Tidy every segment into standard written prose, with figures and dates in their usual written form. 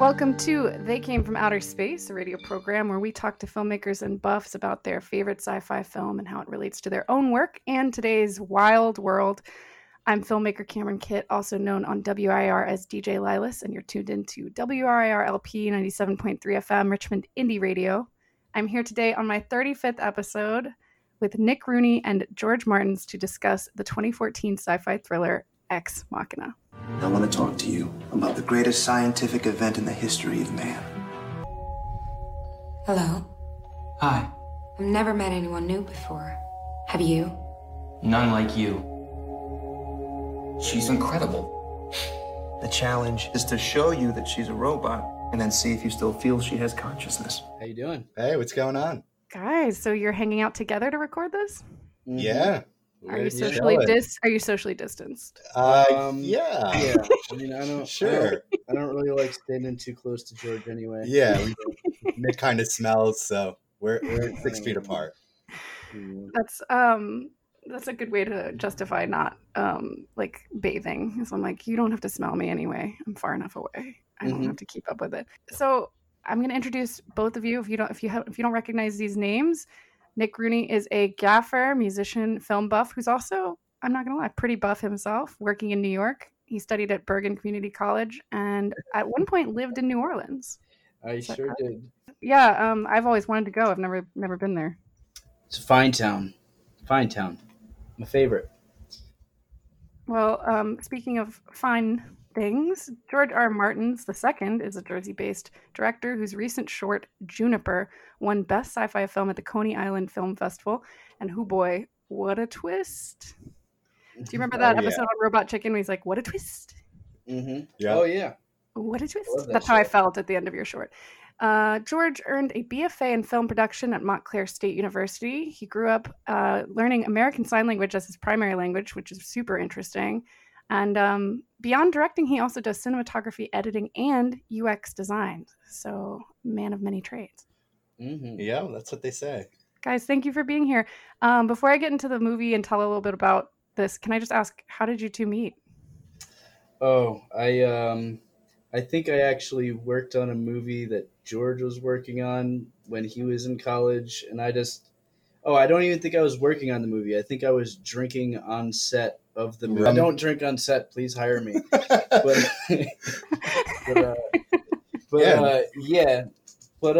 Welcome to They Came From Outer Space, a radio program where we talk to filmmakers and buffs about their favorite sci-fi film and how it relates to their own work and today's wild world. I'm filmmaker Cameron Kitt, also known on WRIR as DJ Lilas, and you're tuned into WRIR LP 97.3 FM, Richmond Indie Radio. I'm here today on my 35th episode with Nick Rooney and George Martin to discuss the 2014 sci-fi thriller Ex Machina. I want to talk to you about the greatest scientific event in the history of man. Hello. Hi. I've never met anyone new before. Have you? None like you. She's incredible. The challenge is to show you that she's a robot and then see if you still feel she has consciousness. How you doing? Hey, what's going on? Guys, so you're hanging out together to record this? Mm-hmm. Yeah. Are you socially distanced? Yeah. I mean, I don't. Sure. I don't really like standing too close to George anyway. Yeah, it kind of smells, so we're 6 feet apart. That's a good way to justify not like bathing. Because I'm like, you don't have to smell me anyway. I'm far enough away. I don't have to keep up with it. So I'm going to introduce both of you. If you don't recognize these names. Nick Rooney is a gaffer, musician, film buff, who's also, I'm not going to lie, pretty buff himself, working in New York. He studied at Bergen Community College and at one point lived in New Orleans. I sure did. Yeah, I've always wanted to go. I've never been there. It's a fine town. Fine town. My favorite. Well, speaking of fine things, George R. Martin II is a Jersey-based director whose recent short, Juniper, won Best Sci-Fi Film at the Coney Island Film Festival. And hoo boy, what a twist. Do you remember that episode on Robot Chicken where he's like, what a twist? Mm-hmm. Yeah. Oh, yeah. What a twist. That's how I felt at the end of your short. George earned a BFA in film production at Montclair State University. He grew up learning American Sign Language as his primary language, which is super interesting. And beyond directing, he also does cinematography, editing, and UX design. So, man of many trades. Mm-hmm. Yeah, that's what they say. Guys, thank you for being here. Before I get into the movie and tell a little bit about this, can I just ask, how did you two meet? Oh, I think I actually worked on a movie that George was working on when he was in college. And I don't even think I was working on the movie. I think I was drinking on set of the movie. I don't drink on set, please hire me. But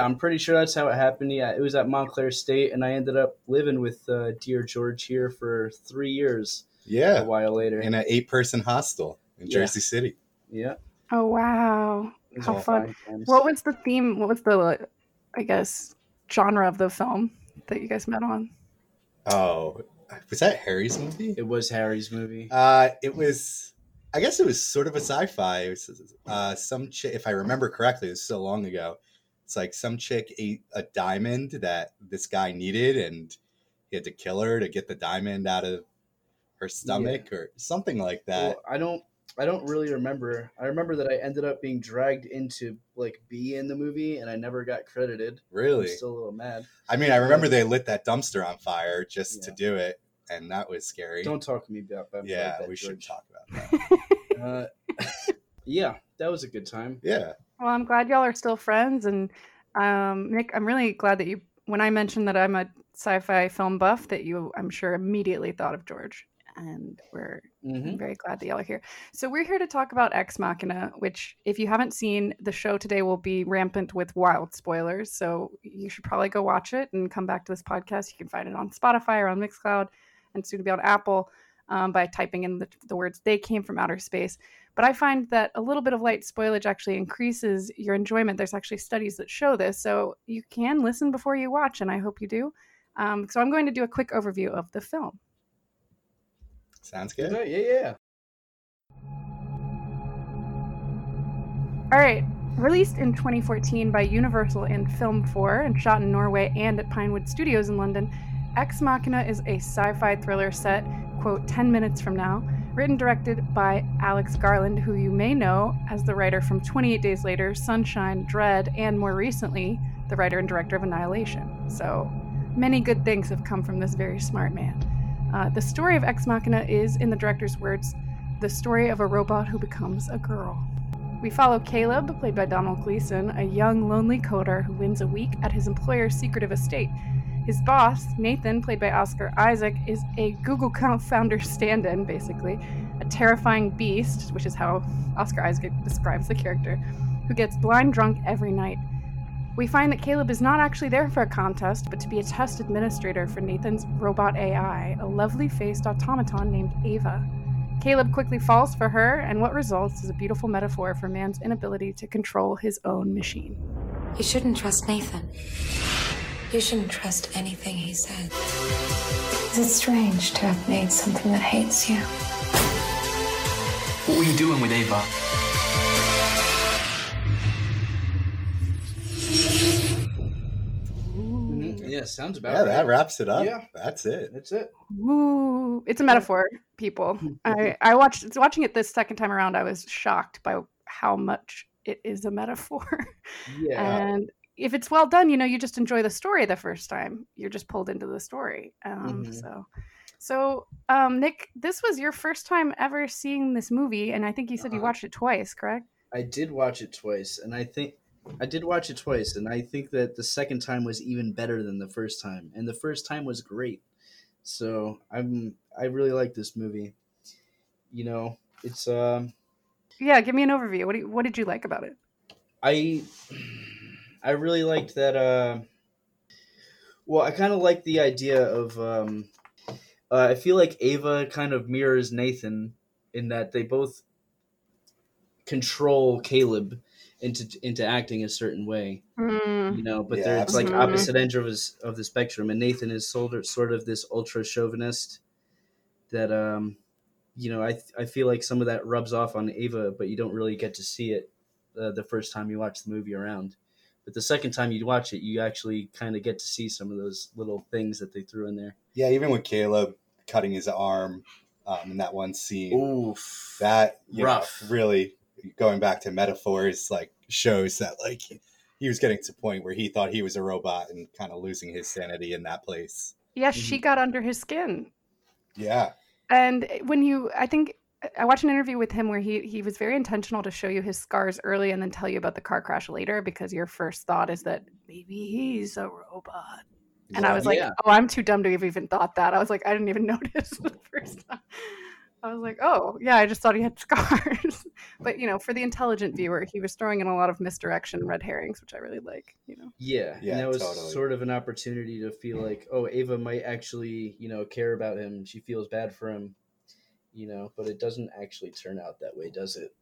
I'm pretty sure that's how it happened. Yeah, it was at Montclair State, and I ended up living with dear George here for 3 years. Yeah, a while later in an 8-person hostel in Jersey City. Yeah. Oh wow, how fun! What was the theme? What was the, I guess, genre of the film that you guys met on? Oh. Was that Harry's movie? It was Harry's movie. It was sort of a sci-fi. It was, some chick, if I remember correctly, this is so long ago. It's like some chick ate a diamond that this guy needed, and he had to kill her to get the diamond out of her stomach or something like that. Well, I don't really remember. I remember that I ended up being dragged into like B in the movie, and I never got credited. Really? I'm still a little mad. I mean, I remember they lit that dumpster on fire just to do it, and that was scary. Don't talk to me about that. Yeah, like that, we shouldn't talk about that. Yeah, that was a good time. Yeah. Well, I'm glad y'all are still friends, and Nick, I'm really glad that you. When I mentioned that I'm a sci-fi film buff, that you, I'm sure, immediately thought of George. And we're very glad that y'all are here. So we're here to talk about Ex Machina, which if you haven't seen, the show today will be rampant with wild spoilers. So you should probably go watch it and come back to this podcast. You can find it on Spotify or on Mixcloud and soon to be on Apple by typing in the words, They Came From Outer Space. But I find that a little bit of light spoilage actually increases your enjoyment. There's actually studies that show this. So you can listen before you watch, and I hope you do. So I'm going to do a quick overview of the film. Sounds good. Yeah. All right. Released in 2014 by Universal and Film4 and shot in Norway and at Pinewood Studios in London, Ex Machina is a sci-fi thriller set, quote, 10 minutes from now, written and directed by Alex Garland, who you may know as the writer from 28 Days Later, Sunshine, Dread, and more recently, the writer and director of Annihilation. So many good things have come from this very smart man. The story of Ex Machina is, in the director's words, the story of a robot who becomes a girl. We follow Caleb, played by Domhnall Gleeson, a young, lonely coder who wins a week at his employer's secretive estate. His boss, Nathan, played by Oscar Isaac, is a Google founder stand-in, basically, a terrifying beast, which is how Oscar Isaac describes the character, who gets blind drunk every night. We find that Caleb is not actually there for a contest, but to be a test administrator for Nathan's robot AI, a lovely-faced automaton named Ava. Caleb quickly falls for her, and what results is a beautiful metaphor for man's inability to control his own machine. You shouldn't trust Nathan. You shouldn't trust anything he says. Is it strange to have made something that hates you? What were you doing with Ava? Yeah, sounds about right. Yeah, that wraps it up. Yeah. That's it. That's it. Ooh, it's a metaphor, people. Watching it this second time around, I was shocked by how much it is a metaphor. Yeah. And if it's well done, you know, you just enjoy the story the first time. You're just pulled into the story. So, Nick, this was your first time ever seeing this movie, and I think you said you watched it twice, correct? I did watch it twice, and I think that the second time was even better than the first time, and the first time was great. So I really like this movie. You know, it's yeah. Give me an overview. What did you like about it? I really liked that. Well, I kind of like the idea of. I feel like Ava kind of mirrors Nathan in that they both control Caleb into acting a certain way, you know, but they're like opposite ends of the spectrum, and Nathan is sort of this ultra chauvinist that you know, I feel like some of that rubs off on Ava, but you don't really get to see it the first time you watch the movie around. But the second time you watch it, you actually kind of get to see some of those little things that they threw in there. Yeah, even with Caleb cutting his arm in that one scene. Oof, that rough. Know, really going back to metaphors, like, shows that, like, he was getting to a point where he thought he was a robot and kind of losing his sanity in that place. Yeah, she got under his skin. Yeah. And when I think I watched an interview with him where he was very intentional to show you his scars early and then tell you about the car crash later, because your first thought is that maybe he's a robot. And I was like, oh, I'm too dumb to have even thought that. I was like, I didn't even notice the first time. I was like, oh, yeah, I just thought he had scars. But, you know, for the intelligent viewer, he was throwing in a lot of misdirection, red herrings, which I really like, you know. Yeah, and that was sort of an opportunity to feel like, oh, Ava might actually, you know, care about him. She feels bad for him, you know, but it doesn't actually turn out that way, does it?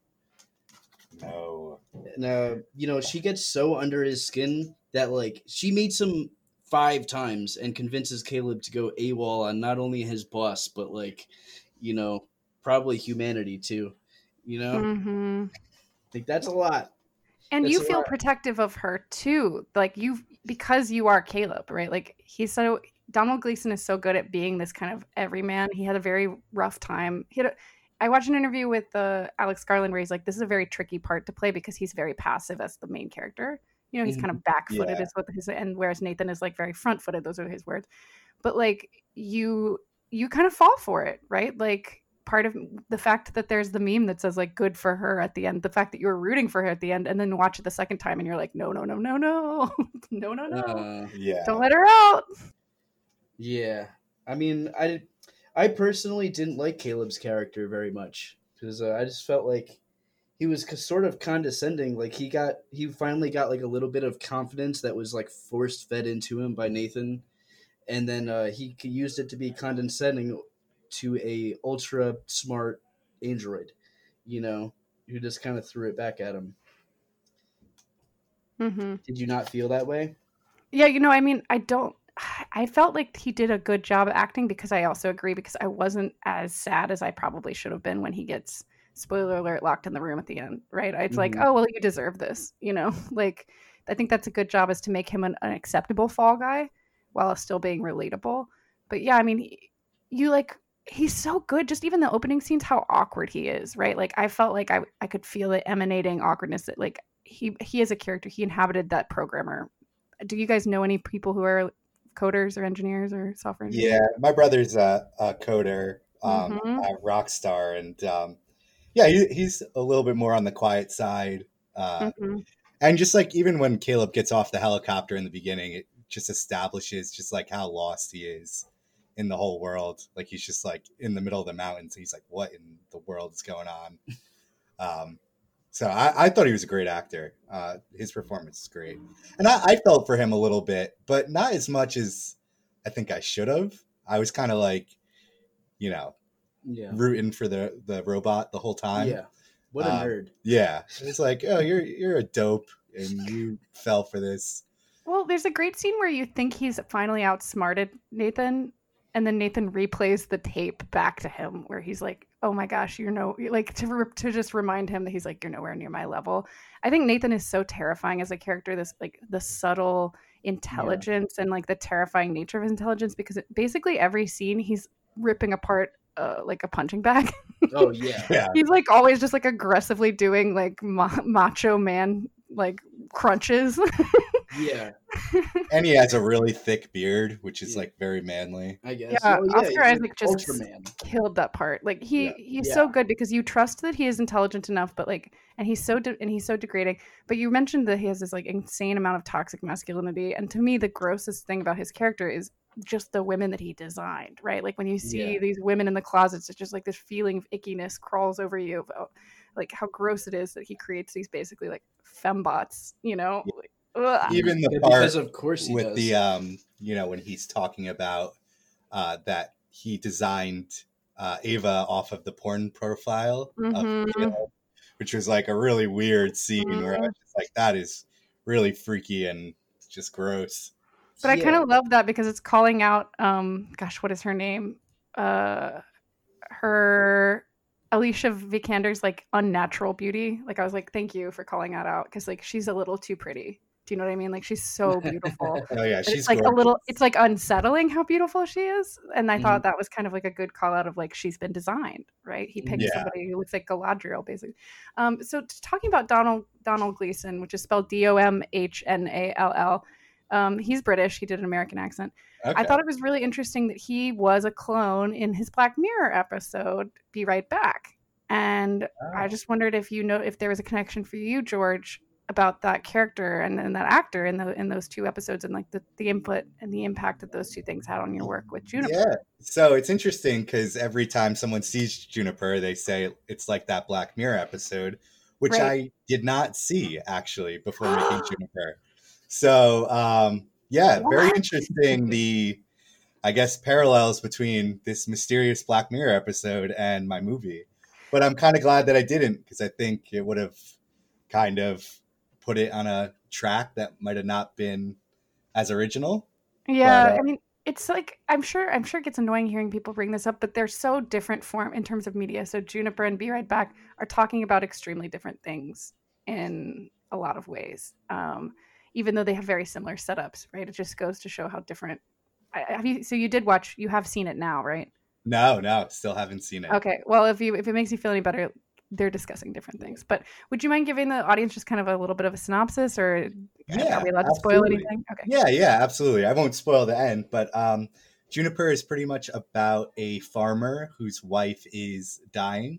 No. And, you know, she gets so under his skin that, like, she meets him 5 times and convinces Caleb to go AWOL on not only his boss, but, like, you know, probably humanity too, you know, I think that's a lot. And that's you feel protective of her too. Like because you are Caleb, right? Like Domhnall Gleeson is so good at being this kind of everyman. He had a very rough time. I watched an interview with Alex Garland where he's like, this is a very tricky part to play because he's very passive as the main character. You know, he's kind of back-footed is what and whereas Nathan is like very front-footed. Those are his words. But like you kind of fall for it, right? Like part of the fact that there's the meme that says like good for her at the end, the fact that you were rooting for her at the end, and then watch it the second time and you're like, no, don't let her out. Yeah. I mean, I personally didn't like Caleb's character very much because I just felt like he was sort of condescending. Like he finally got like a little bit of confidence that was like forced fed into him by Nathan. And then he used it to be condescending to a ultra smart android, you know, who just kind of threw it back at him. Did you not feel that way? Yeah, you know, I mean, I felt like he did a good job acting because I also agree because I wasn't as sad as I probably should have been when he gets, spoiler alert, locked in the room at the end, right? It's like, oh, well, you deserve this, you know? Like, I think that's a good job is to make him an acceptable fall guy while still being relatable. But yeah, I mean, he's so good. Just even the opening scenes, how awkward he is, right? Like I felt like I could feel it emanating awkwardness that like he is a character. He inhabited that programmer. Do you guys know any people who are coders or engineers or software engineers? Yeah, my brother's a coder, a rock star. And Yeah, he's a little bit more on the quiet side. And just like even when Caleb gets off the helicopter in the beginning, it just establishes just like how lost he is in the whole world. Like he's just like in the middle of the mountains. He's like, what in the world is going on? So I thought he was a great actor. His performance is great. And I felt for him a little bit, but not as much as I think I should have. I was kind of like, you know, rooting for the robot the whole time. Yeah. What a nerd. Yeah. It's like, oh, you're a dope and you fell for this. Well, there's a great scene where you think he's finally outsmarted Nathan, and then Nathan replays the tape back to him where he's like, oh my gosh, you're no, like to just remind him that he's like, you're nowhere near my level. I think Nathan is so terrifying as a character, this like the subtle intelligence and like the terrifying nature of his intelligence, because basically every scene he's ripping apart like a punching bag. Oh yeah. He's like always just like aggressively doing like macho man like crunches. Yeah. And he has a really thick beard, which is like very manly, I guess. Yeah, oh, yeah. Oscar Isaac just Ultraman. Killed that part. Like he's so good because you trust that he is intelligent enough, but like, and he's so degrading. But you mentioned that he has this like insane amount of toxic masculinity, and to me the grossest thing about his character is just the women that he designed, right? Like when you see these women in the closets, it's just like this feeling of ickiness crawls over you about like how gross it is that he creates these basically like fembots, you know? Yeah. Even the part because of course he with does. The you know, when he's talking about that he designed Ava off of the porn profile of Caleb, which was like a really weird scene where I was just like, that is really freaky and just gross. But I kind of love that because it's calling out, gosh, what is her name? Her Alicia Vikander's like unnatural beauty. Like I was like, thank you for calling that out because like she's a little too pretty. Do you know what I mean? Like she's so beautiful. Oh yeah, she's it's, like gorgeous. A little. It's like unsettling how beautiful she is. And I thought that was kind of like a good call out of like she's been designed, right? He picked somebody who looks like Galadriel, basically. So talking about Domhnall Gleeson, which is spelled Domhnall. He's British. He did an American accent. Okay. I thought it was really interesting that he was a clone in his Black Mirror episode, Be Right Back. And I just wondered if you know if there was a connection for you, George, about that character and that actor in those two episodes and like the input and the impact that those two things had on your work with Juniper. Yeah. So it's interesting because every time someone sees Juniper, they say it's like that Black Mirror episode, which I did not see actually before making Juniper. So, very interesting. The, I guess, parallels between this mysterious Black Mirror episode and my movie, but I'm kind of glad that I didn't, because I think it would have kind of put it on a track that might have not been as original. Yeah. But, I mean, it's like, I'm sure it gets annoying hearing people bring this up, but they're so different form in terms of media. So Juniper and Be Right Back are talking about extremely different things in a lot of ways. Even though they have very similar setups, right? It just goes to show how different. You have seen it now, right? No, still haven't seen it. Okay, well, if it makes you feel any better, they're discussing different things. But would you mind giving the audience just kind of a little bit of a synopsis, or are we allowed to spoil anything? Okay. Yeah, absolutely. I won't spoil the end, but Juniper is pretty much about a farmer whose wife is dying,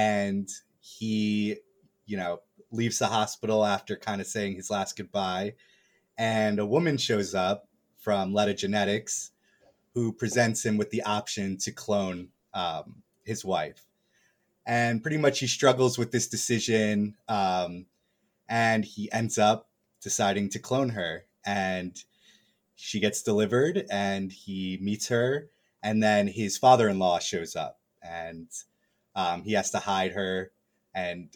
and he, you know, leaves the hospital after kind of saying his last goodbye. And a woman shows up from Letta Genetics who presents him with the option to clone his wife. And pretty much he struggles with this decision. And he ends up deciding to clone her, and she gets delivered and he meets her. And then his father-in-law shows up, and he has to hide her. And,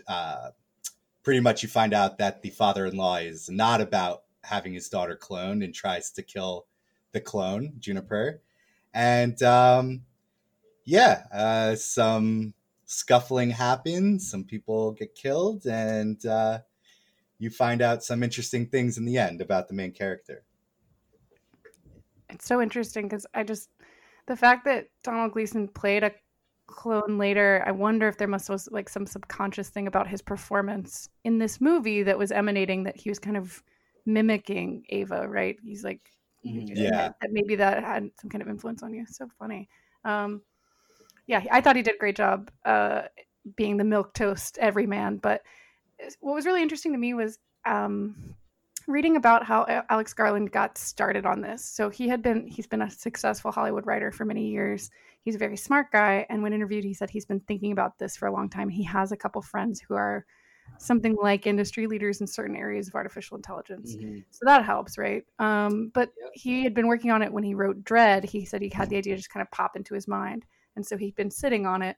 pretty much you find out that the father-in-law is not about having his daughter cloned and tries to kill the clone, Juniper. And some scuffling happens. Some people get killed, and you find out some interesting things in the end about the main character. It's so interesting because the fact that Domhnall Gleeson played a clone later, I wonder if there must was like some subconscious thing about his performance in this movie that was emanating that he was kind of mimicking Ava, right? He's like, that maybe that had some kind of influence on you. So funny. I thought he did a great job. being the milquetoast everyman. But what was really interesting to me was reading about how Alex Garland got started on this. So he's been a successful Hollywood writer for many years. He's a very smart guy. And when interviewed, he said he's been thinking about this for a long time. He has a couple friends who are something like industry leaders in certain areas of artificial intelligence. Mm-hmm. So that helps, right? But he had been working on it when he wrote Dread. He said he had the idea just kind of pop into his mind. And so he'd been sitting on it.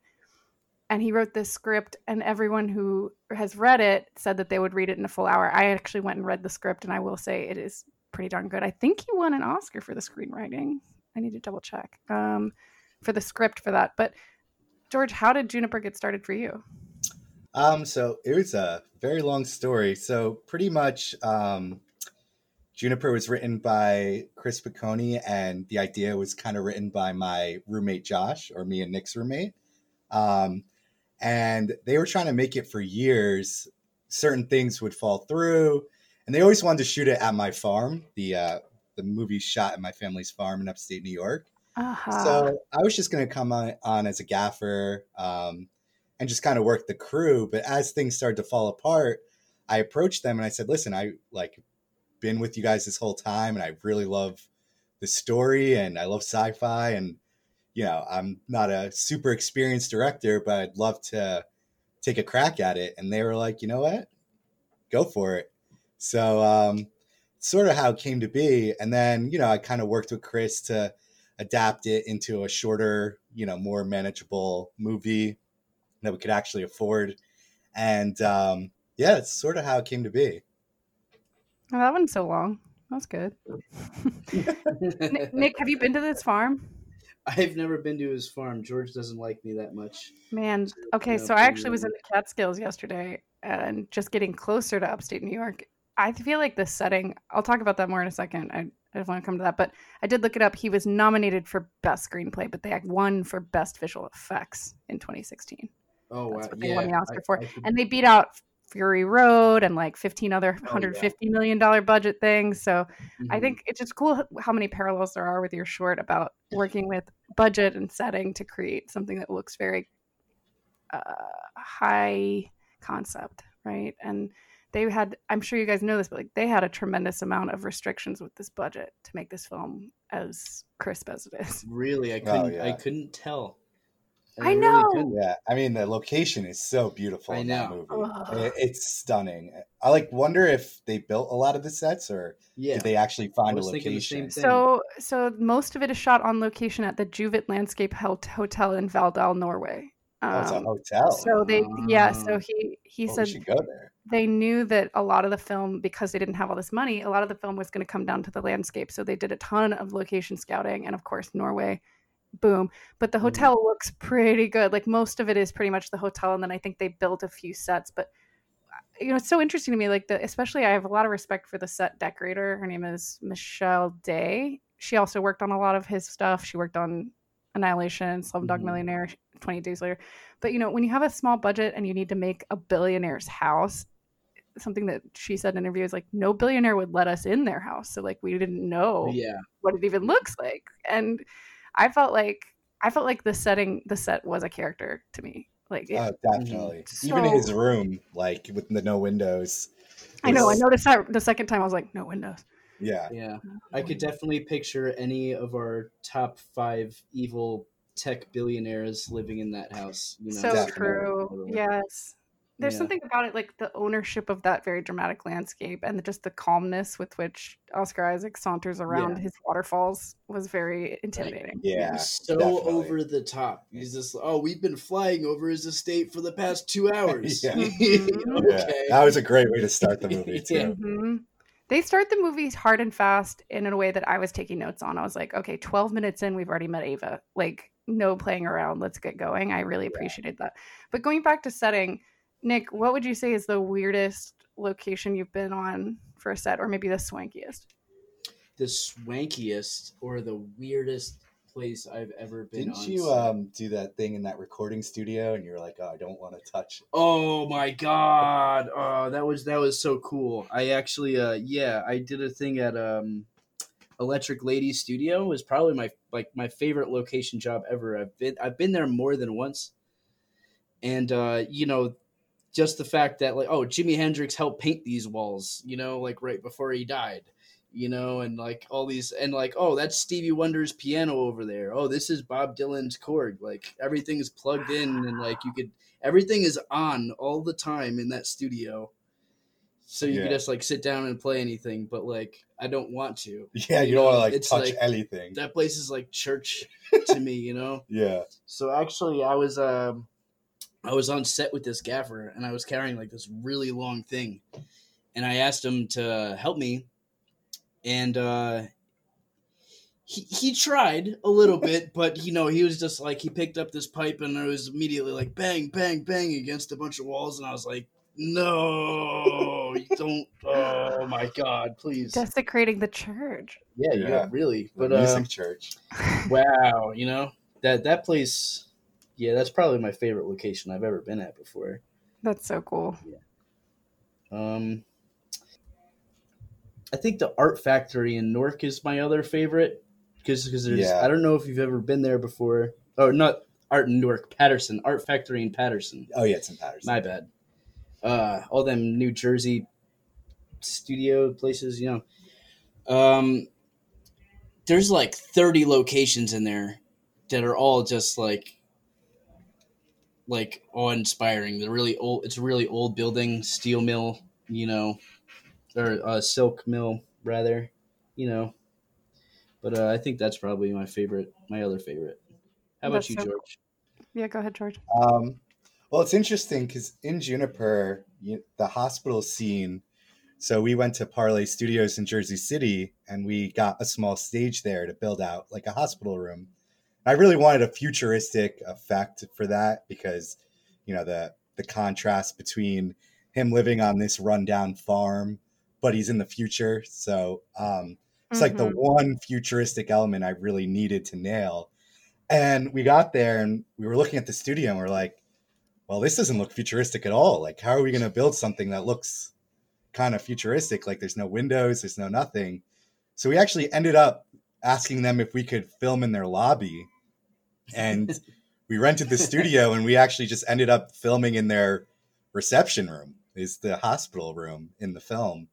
And he wrote this script, and everyone who has read it said that they would read it in a full hour. I actually went and read the script, and I will say it is pretty darn good. I think he won an Oscar for the screenwriting. I need to double check for the script for that. But George, how did Juniper get started for you? So it was a very long story. So pretty much Juniper was written by Chris Piccone, and the idea was kind of written by my roommate, Josh, or me and Nick's roommate. And they were trying to make it for years. Certain things would fall through, and they always wanted to shoot it at my farm. The movie shot at my family's farm in upstate New York. Uh-huh. So I was just going to come on as a gaffer, and just kind of work the crew. But as things started to fall apart, I approached them and I said, listen, I like been with you guys this whole time, and I really love the story, and I love sci-fi, and you know, I'm not a super experienced director, but I'd love to take a crack at it. And they were like, you know what? Go for it. So sort of how it came to be. And then, you know, I kind of worked with Chris to adapt it into a shorter, you know, more manageable movie that we could actually afford. And yeah, it's sort of how it came to be. Oh, that one's so long. That's good. Nick, have you been to this farm? I've never been to his farm. George doesn't like me that much. Man, okay, so I actually was in the Catskills yesterday and just getting closer to upstate New York. I feel like this setting, I'll talk about that more in a second. I just want to come to that. But I did look it up. He was nominated for Best Screenplay, but they won for Best Visual Effects in 2016. Oh, wow. That's what they won the Oscar for. And they beat out Fury Road and like 15 other $150 million budget things. So I think it's just cool how many parallels there are with your short about working with budget and setting to create something that looks very high concept, right? And they had, I'm sure you guys know this, but like they had a tremendous amount of restrictions with this budget to make this film as crisp as it is. Really? I couldn't tell. I know. Really yeah, I mean the location is so beautiful in that movie. It's stunning. I like wonder if they built a lot of the sets or did they actually find a location? So most of it is shot on location at the Juvet Landscape Hotel in Valldal, Norway. It's a hotel. So they he said go there. They knew that a lot of the film, because they didn't have all this money, a lot of the film was going to come down to the landscape. So they did a ton of location scouting, and of course Norway. Boom. But the hotel looks pretty good. Like most of it is pretty much the hotel. And then I think they built a few sets, but you know, it's so interesting to me, like especially I have a lot of respect for the set decorator. Her name is Michelle Day. She also worked on a lot of his stuff. She worked on Annihilation, Slumdog Millionaire, 20 Days Later. But you know, when you have a small budget and you need to make a billionaire's house, something that she said in an interview is like, no billionaire would let us in their house. So like, we didn't know what it even looks like. And I felt like the set was a character to me. Like, definitely. So, even his room, like with the no windows. I know. I noticed that the second time. I was like, no windows. Yeah. Yeah. I could definitely picture any of our top 5 evil tech billionaires living in that house. You know, so definitely. True. Yes. There's something about it, like the ownership of that very dramatic landscape and just the calmness with which Oscar Isaac saunters around his waterfalls was very intimidating. Yeah, so definitely. Over the top. He's just, we've been flying over his estate for the past 2 hours. That was a great way to start the movie, too. They start the movie hard and fast in a way that I was taking notes on. I was like, okay, 12 minutes in, we've already met Ava. Like, no playing around. Let's get going. I really appreciated that. But going back to setting... Nick, what would you say is the weirdest location you've been on for a set, or maybe the swankiest? The swankiest or the weirdest place I've ever been on. Didn't you do that thing in that recording studio and you were like, oh, I don't want to touch it. Oh, my God. Oh, that was so cool. I actually, I did a thing at Electric Lady Studio. It was probably my favorite location job ever. I've been there more than once. And, you know, just the fact that, like, oh, Jimi Hendrix helped paint these walls, you know, like right before he died, you know, and like all these, and like, oh, that's Stevie Wonder's piano over there. Oh, this is Bob Dylan's chord. Like everything is plugged in and like you could, everything is on all the time in that studio. So you could just like sit down and play anything, but like, I don't want to. Yeah. You don't want to like touch like, anything. That place is like church to me, you know? Yeah. So actually I was on set with this gaffer and I was carrying like this really long thing and I asked him to help me. And, he tried a little bit, but you know, he was just like, he picked up this pipe and it was immediately like bang, bang, bang against a bunch of walls. And I was like, no, you don't. Oh my God, please. Desecrating the church. Yeah. Yeah, really. But, music church. Wow. You know, that place, yeah, that's probably my favorite location I've ever been at before. That's so cool. Yeah. I think the Art Factory in Newark is my other favorite because there's I don't know if you've ever been there before. Oh, not Art in Newark, Paterson. Art Factory in Paterson. Oh yeah, it's in Paterson. My bad. All them New Jersey studio places, you know. There's like 30 locations in there that are all just like. Like awe-inspiring. They're really old. It's a really old building, steel mill, you know, or silk mill rather, you know. But I think that's probably my favorite, my other favorite. How about you, George? Yeah, go ahead, George. Well, it's interesting because in Juniper, the hospital scene. So we went to Parlay Studios in Jersey City, and we got a small stage there to build out like a hospital room. I really wanted a futuristic effect for that because, you know, the contrast between him living on this rundown farm, but he's in the future. So it's like the one futuristic element I really needed to nail. And we got there and we were looking at the studio and we're like, well, this doesn't look futuristic at all. Like, how are we going to build something that looks kind of futuristic? Like there's no windows, there's no nothing. So we actually ended up asking them if we could film in their lobby. And we rented the studio and we actually just ended up filming in their reception room, is the hospital room in the film.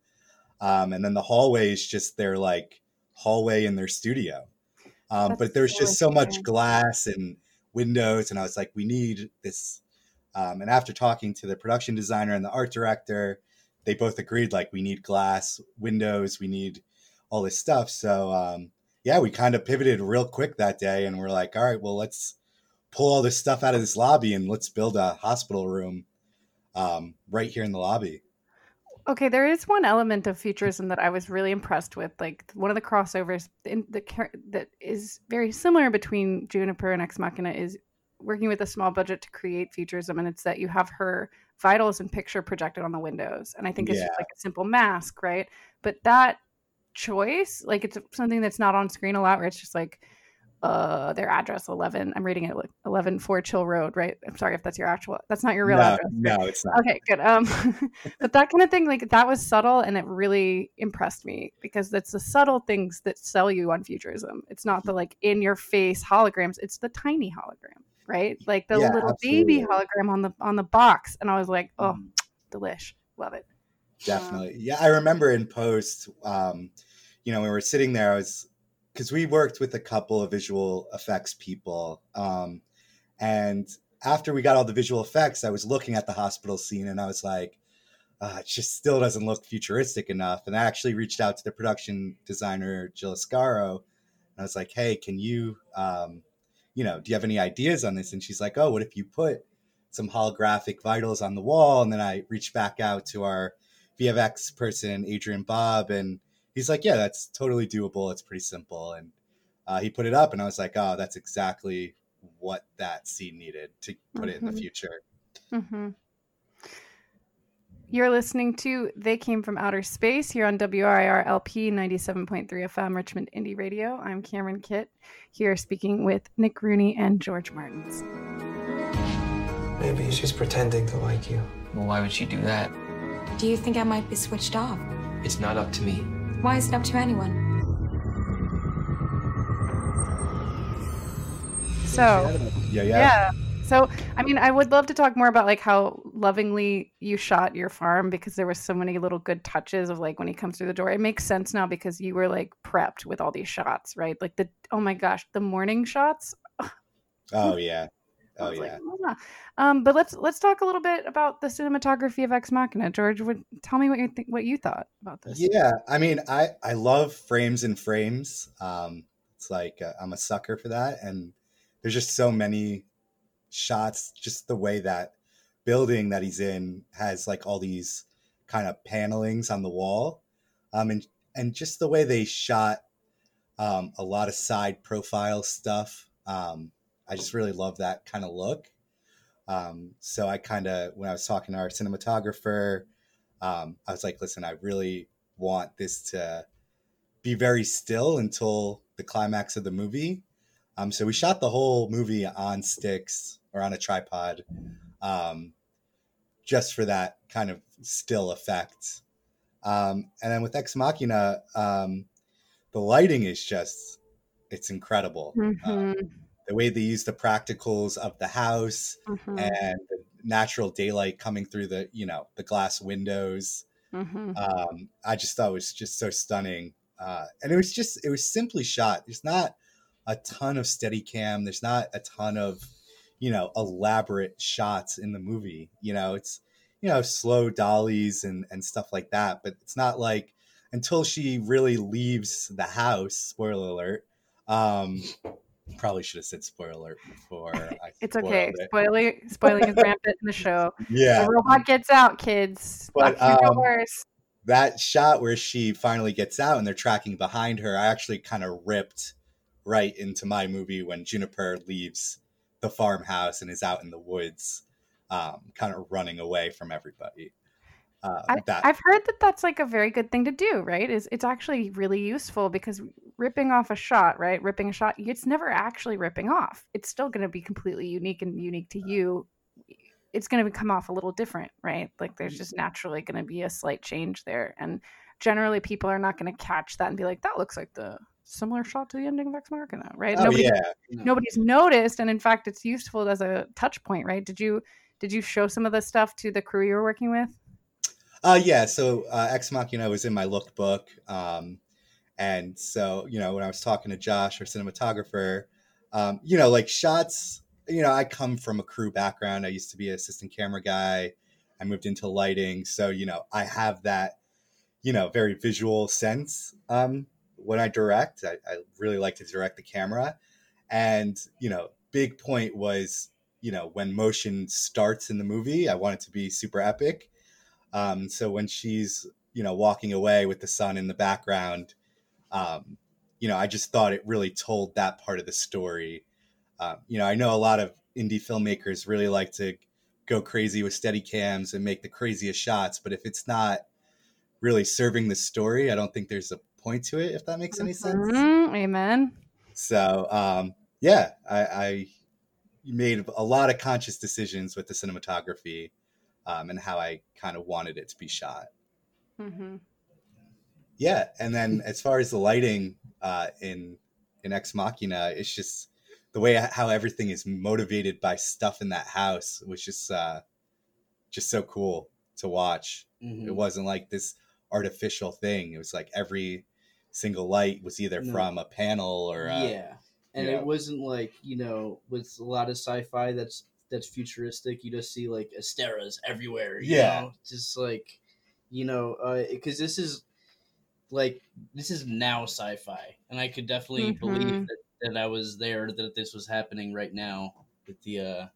And then the hallway is just their like hallway in their studio. But there's just so much glass and windows. And I was like, we need this. And after talking to the production designer and the art director, they both agreed, like, we need glass windows, we need all this stuff. So, yeah, we kind of pivoted real quick that day and we're like, all right, well, let's pull all this stuff out of this lobby and let's build a hospital room right here in the lobby. Okay, there is one element of futurism that I was really impressed with. Like one of the crossovers in the that is very similar between Juniper and Ex Machina is working with a small budget to create futurism. And it's that you have her vitals and picture projected on the windows. And I think it's just like a simple mask, right? But that choice, like it's something that's not on screen a lot, where it's just like their address 11, I'm reading it, like 114 Chill Road, right? I'm sorry if that's your actual, that's not your real address. No, it's not. Okay, good. But that kind of thing, like that was subtle and it really impressed me because that's the subtle things that sell you on futurism. It's not the like in your face holograms, it's the tiny hologram, right? Like the little baby hologram on the box. And I was like, oh, delish, love it. Definitely. Yeah, I remember in post, you know, when we were sitting there, because we worked with a couple of visual effects people. And after we got all the visual effects, I was looking at the hospital scene and I was like, it just still doesn't look futuristic enough. And I actually reached out to the production designer, Jill Ascaro. And I was like, hey, can you, you know, do you have any ideas on this? And she's like, oh, what if you put some holographic vitals on the wall? And then I reached back out to our VFX person, Adrian Bob, and he's like, yeah, that's totally doable. It's pretty simple. And he put it up and I was like, oh, that's exactly what that scene needed to put it in the future. Mm-hmm. You're listening to They Came From Outer Space here on WRIR LP 97.3 FM, Richmond Indie Radio. I'm Cameron Kitt here speaking with Nick Rooney and George Martins. Maybe she's pretending to like you. Well, why would she do that? Do you think I might be switched off? It's not up to me. Why is it up to anyone? So, yeah. So, I mean, I would love to talk more about like how lovingly you shot your farm, because there were so many little good touches of like when he comes through the door. It makes sense now because you were like prepped with all these shots, right? Like the, oh my gosh, the morning shots. Oh yeah. Oh yeah. Like, oh, yeah. But let's talk a little bit about the cinematography of Ex Machina. George, tell me what you thought about this. Yeah. I mean, I love frames and frames. It's like, I'm a sucker for that. And there's just so many shots, just the way that building that he's in has like all these kind of panelings on the wall. And just the way they shot, a lot of side profile stuff. I just really love that kind of look. So I kind of, when I was talking to our cinematographer, I was like, listen, I really want this to be very still until the climax of the movie. So we shot the whole movie on sticks or on a tripod, just for that kind of still effect. And then with Ex Machina, the lighting is just, it's incredible. Mm-hmm. The way they use the practicals of the house and the natural daylight coming through the, you know, the glass windows. Mm-hmm. I just thought it was just so stunning. And it was simply shot. There's not a ton of Steadicam. There's not a ton of, you know, elaborate shots in the movie. You know, it's, you know, slow dollies and stuff like that. But it's not like until she really leaves the house, spoiler alert, probably should have said spoiler alert before I it's okay. Spoiling is rampant in the show. Yeah. The robot gets out, kids. But, that shot where she finally gets out and they're tracking behind her, I actually kind of ripped right into my movie when Juniper leaves the farmhouse and is out in the woods, kind of running away from everybody. I've heard that that's like a very good thing to do, right? It's actually really useful because ripping off a shot, right? Ripping a shot, it's never actually ripping off. It's still going to be completely unique to you. It's going to come off a little different, right? Like there's just naturally going to be a slight change there. And generally people are not going to catch that and be like, that looks like the similar shot to the ending of Ex Machina, right? Oh, Nobody's noticed. And in fact, it's useful as a touch point, right? Did you show some of the stuff to the crew you were working with? Yeah. So Ex Machina was in my lookbook. And so, you know, when I was talking to Josh, our cinematographer, you know, like shots, you know, I come from a crew background. I used to be an assistant camera guy. I moved into lighting. So, you know, I have that, you know, very visual sense. When I direct, I really like to direct the camera. And, you know, big point was, you know, when motion starts in the movie, I want it to be super epic. So when she's, you know, walking away with the sun in the background, you know, I just thought it really told that part of the story. You know, I know a lot of indie filmmakers really like to go crazy with Steadicams and make the craziest shots, but if it's not really serving the story, I don't think there's a point to it, if that makes any sense. Amen. So, yeah, I made a lot of conscious decisions with the cinematography, and how I kind of wanted it to be shot. Mm-hmm. Yeah. And then as far as the lighting in Ex Machina, it's just the way how everything is motivated by stuff in that house was just so cool to watch. Mm-hmm. It wasn't like this artificial thing. It was like every single light was either from a panel or yeah. And it wasn't like, you know, with a lot of sci-fi that's futuristic, you just see like asteras everywhere, you know? Just like, you know, because this is now sci-fi, and I could definitely believe that I was there, that this was happening right now with the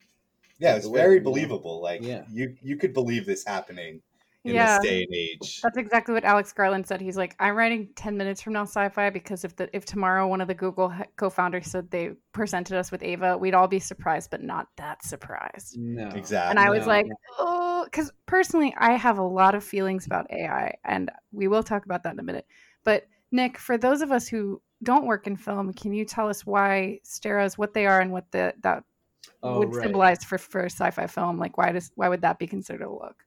it's very believable. Like you could believe this happening in this day and age. That's exactly what Alex Garland said. He's like, I'm writing 10 minutes from now sci-fi because if tomorrow one of the Google co-founders said they presented us with Ava, we'd all be surprised, but not that surprised. No, exactly. And I was like, oh, because personally, I have a lot of feelings about AI, and we will talk about that in a minute. But Nick, for those of us who don't work in film, can you tell us why steras, what they are, and what would symbolize for sci-fi film? Like, why would that be considered a look?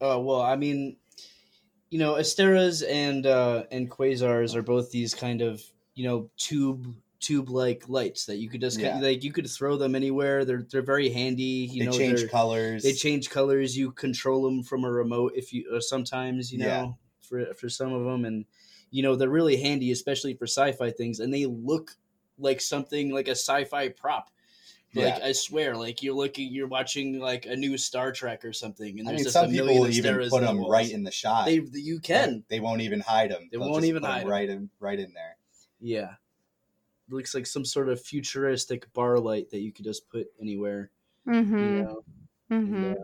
Well, I mean, you know, asteras and quasars are both these kind of, you know, tube tube-like lights that you could just you could throw them anywhere. They're very handy. They change colors. They change colors. You control them from a remote sometimes for some of them, and they're really handy, especially for sci-fi things. And they look like something like a sci-fi prop. I swear, you're watching like a new Star Trek or something, and there's just some people will even put them right in the shot. You can. They won't even hide them. They won't even hide them. Right in there. Yeah. It looks like some sort of futuristic bar light that you could just put anywhere. Mm-hmm. Mm-hmm. And,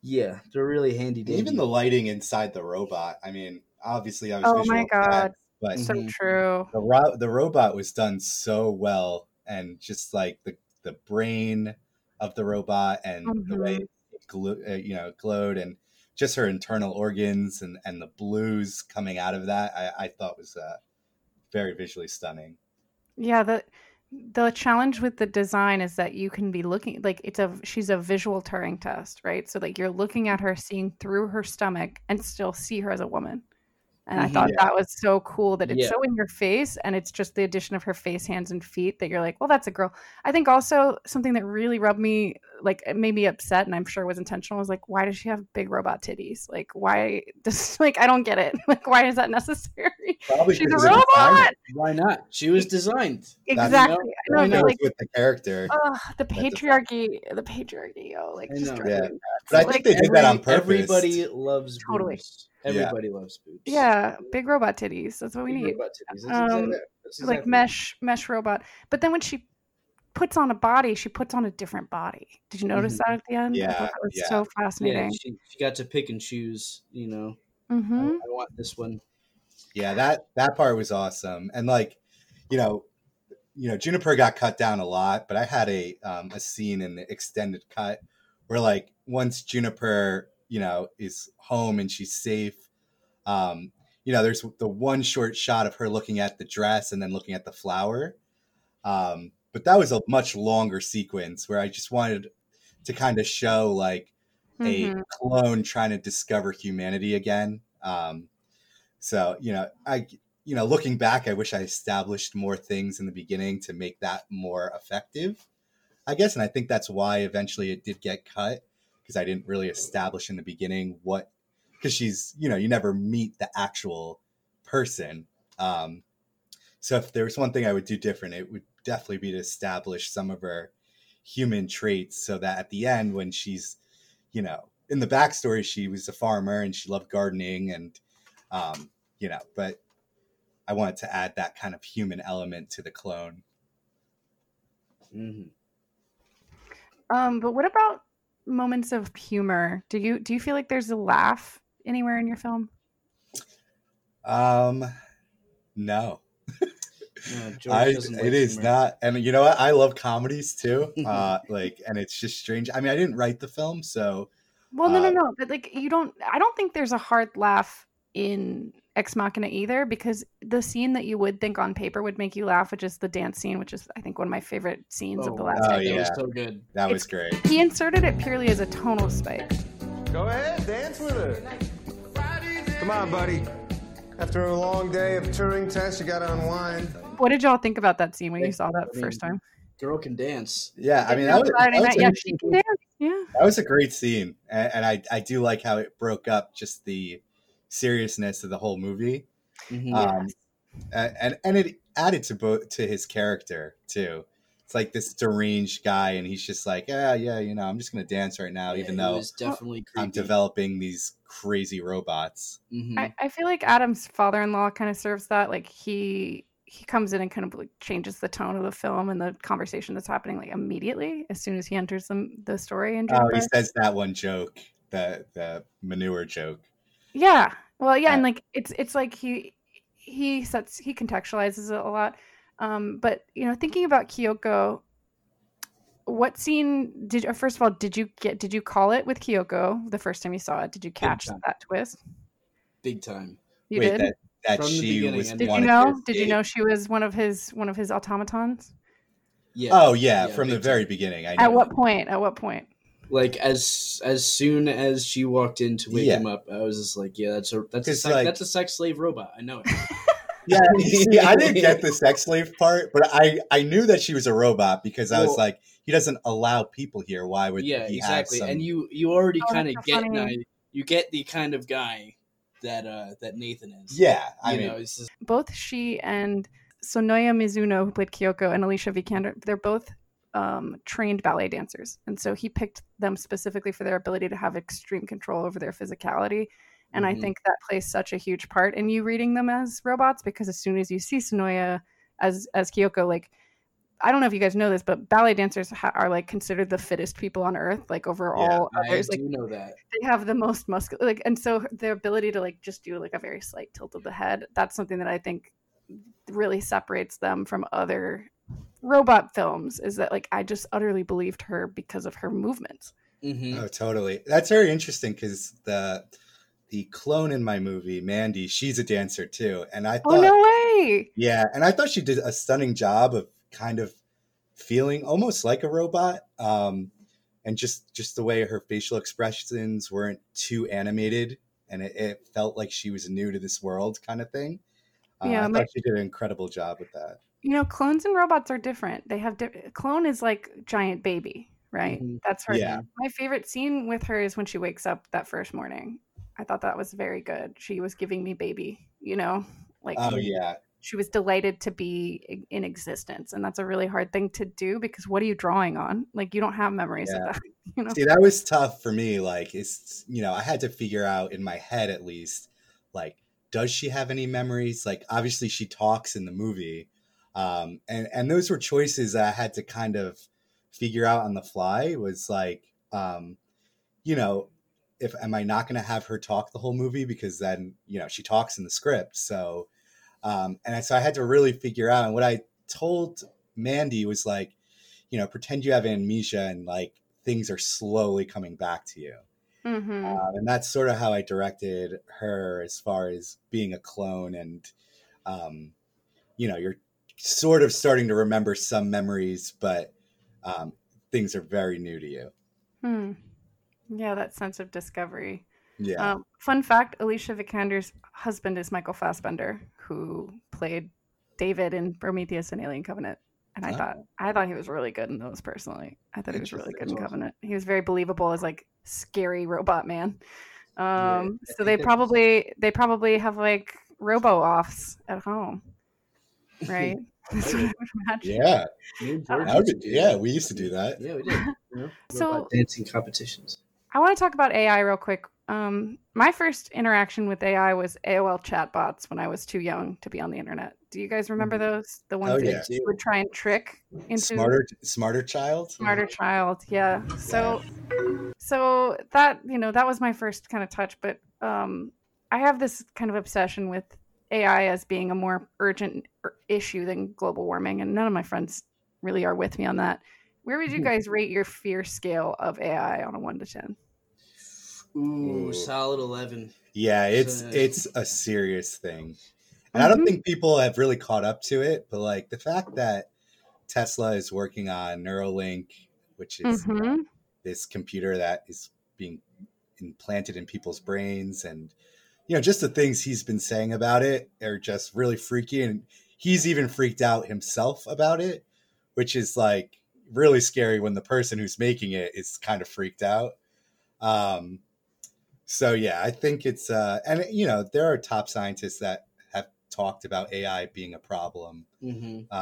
yeah, they're really handy. Even the lighting inside the robot. I mean, obviously, I was. Oh my god! That, but so true. The robot was done so well. And just like the brain of the robot and the way it glowed, and just her internal organs and the blues coming out of that, I thought was very visually stunning. Yeah, the challenge with the design is that you can be looking like she's a visual Turing test, right? So like you're looking at her, seeing through her stomach, and still see her as a woman. And I thought that was so cool that it's so in your face, and it's just the addition of her face, hands, and feet that you're like, well, that's a girl. I think also something that really rubbed me, like it made me upset, and I'm sure was intentional, was like, why does she have big robot titties? Like, why does, I don't get it. Like, why is that necessary? Probably she's a robot. Why not? She was designed. Exactly. I know with the character. The patriarchy. But I think they did that on purpose. Everybody loves boobs. Everybody loves boobs. Yeah, big robot titties. That's what we need. Robot titties. That's exactly like mesh robot. But then when she puts on a body, she puts on a different body. Did you notice that at the end? Yeah, I thought that was so fascinating. Yeah, she got to pick and choose. I want this one. Yeah, that part was awesome. And Juniper got cut down a lot, but I had a scene in the extended cut where once Juniper, is home and she's safe. There's the one short shot of her looking at the dress and then looking at the flower. But that was a much longer sequence where I just wanted to kind of show a clone trying to discover humanity again. So looking back, I wish I established more things in the beginning to make that more effective, I guess. And I think that's why eventually it did get cut. I didn't really establish in the beginning because she's, you never meet the actual person. So if there was one thing I would do different, it would definitely be to establish some of her human traits so that at the end, when she's, in the backstory, she was a farmer and she loved gardening and, but I wanted to add that kind of human element to the clone. Mm-hmm. But what about moments of humor? Do you feel like there's a laugh anywhere in your film? No. It is not. And you know what? I love comedies too. And it's just strange. I mean, I didn't write the film, so. Well, no. But I don't think there's a hard laugh in Ex Machina either, because the scene that you would think on paper would make you laugh, which is the dance scene, which is I think one of my favorite scenes of the last decade. It was so good. That was great. He inserted it purely as a tonal spike. Go ahead, dance with her. Come on, buddy. After a long day of Turing tests, you gotta unwind. What did y'all think about that scene when you saw that first time? Girl can dance. Yeah, I mean, that was a great scene. And I do like how it broke up just the seriousness of the whole movie, and it added to his character too. It's like this deranged guy, and he's just like, I'm just gonna dance right now, even though definitely I'm developing these crazy robots. Mm-hmm. I feel like Adam's father-in-law kind of serves that. Like he comes in and kind of changes the tone of the film and the conversation that's happening immediately as soon as he enters the story. And he says that one joke, the manure joke. Yeah. Well, yeah. And it's like he contextualizes it a lot. But thinking about Kyoko, what scene did you call it with Kyoko the first time you saw it? Did you catch that twist? Big time. You did? That she was Did you know she was one of his automatons? Yeah. Oh yeah. From the very beginning. I knew. At what point? As soon as she walked in to wake him up, I was just like, yeah, that's a sex slave robot. I know it. Yeah, see, I didn't get the sex slave part, but I knew that she was a robot because I was like, he doesn't allow people here. Why would he exactly? Have some... And you already kind of get you get the kind of guy that Nathan is. Yeah, I mean, it's just... both she and Sonoya Mizuno, who played Kyoko, and Alicia Vikander, they're both trained ballet dancers, and so he picked them specifically for their ability to have extreme control over their physicality. And I think that plays such a huge part in you reading them as robots, because as soon as you see Sonoya as Kyoko, like, I don't know if you guys know this, but ballet dancers are like considered the fittest people on earth, like over all others. I do know that. They have the most muscular, like, and so their ability to like just do like a very slight tilt of the head, that's something that I think really separates them from other robot films, is that like I just utterly believed her because of her movements. Mm-hmm. Oh, totally. That's very interesting because the clone in my movie, Mandy, she's a dancer too. And I thought, oh, no way. Yeah. And I thought she did a stunning job of kind of feeling almost like a robot. And just the way her facial expressions weren't too animated. And it felt like she was new to this world kind of thing. Yeah, I thought she did an incredible job with that. You know, clones and robots are different. They have clone is like giant baby, right? Mm-hmm. That's her. Yeah. My favorite scene with her is when she wakes up that first morning. I thought that was very good. She was giving me baby, you know, like, oh yeah, she was delighted to be in existence. And that's a really hard thing to do because what are you drawing on? Like, you don't have memories of that. You know? See, that was tough for me. Like, it's, you know, I had to figure out in my head, at least, like, does she have any memories? Like, obviously she talks in the movie. And those were choices that I had to kind of figure out on the fly, was like, you know, am I not going to have her talk the whole movie? Because then, you know, she talks in the script. So, so I had to really figure out. And what I told Mandy was like, you know, pretend you have amnesia and like things are slowly coming back to you. Mm-hmm. And that's sort of how I directed her as far as being a clone. And, you know, you're sort of starting to remember some memories, but things are very new to you. Hmm. Yeah, that sense of discovery. Yeah. Fun fact, Alicia Vikander's husband is Michael Fassbender, who played David in Prometheus and Alien Covenant. And I thought he was really good in those, personally. I thought he was really good in Covenant. He was very believable as like scary robot man. Yeah, so they probably have like robo-offs at home, right? That's what I would imagine. Yeah. We used to do that. Yeah, we did. You know, so, dancing competitions. I want to talk about AI real quick. My first interaction with AI was AOL chatbots when I was too young to be on the internet. Do you guys remember those? The ones that you would try and trick into Smarter Child. Yeah. So that, you know, that was my first kind of touch. But I have this kind of obsession with AI as being a more urgent issue than global warming, and none of my friends really are with me on that. Where would you guys rate your fear scale of AI on a 1 to 10? Ooh, solid 11. Yeah, it's a serious thing. And I don't think people have really caught up to it, but like the fact that Tesla is working on Neuralink, which is this computer that is being implanted in people's brains, and you know, just the things he's been saying about it are just really freaky, and he's even freaked out himself about it, which is like really scary when the person who's making it is kind of freaked out. So yeah, I think it's, and you know, there are top scientists that have talked about AI being a problem. Mm-hmm.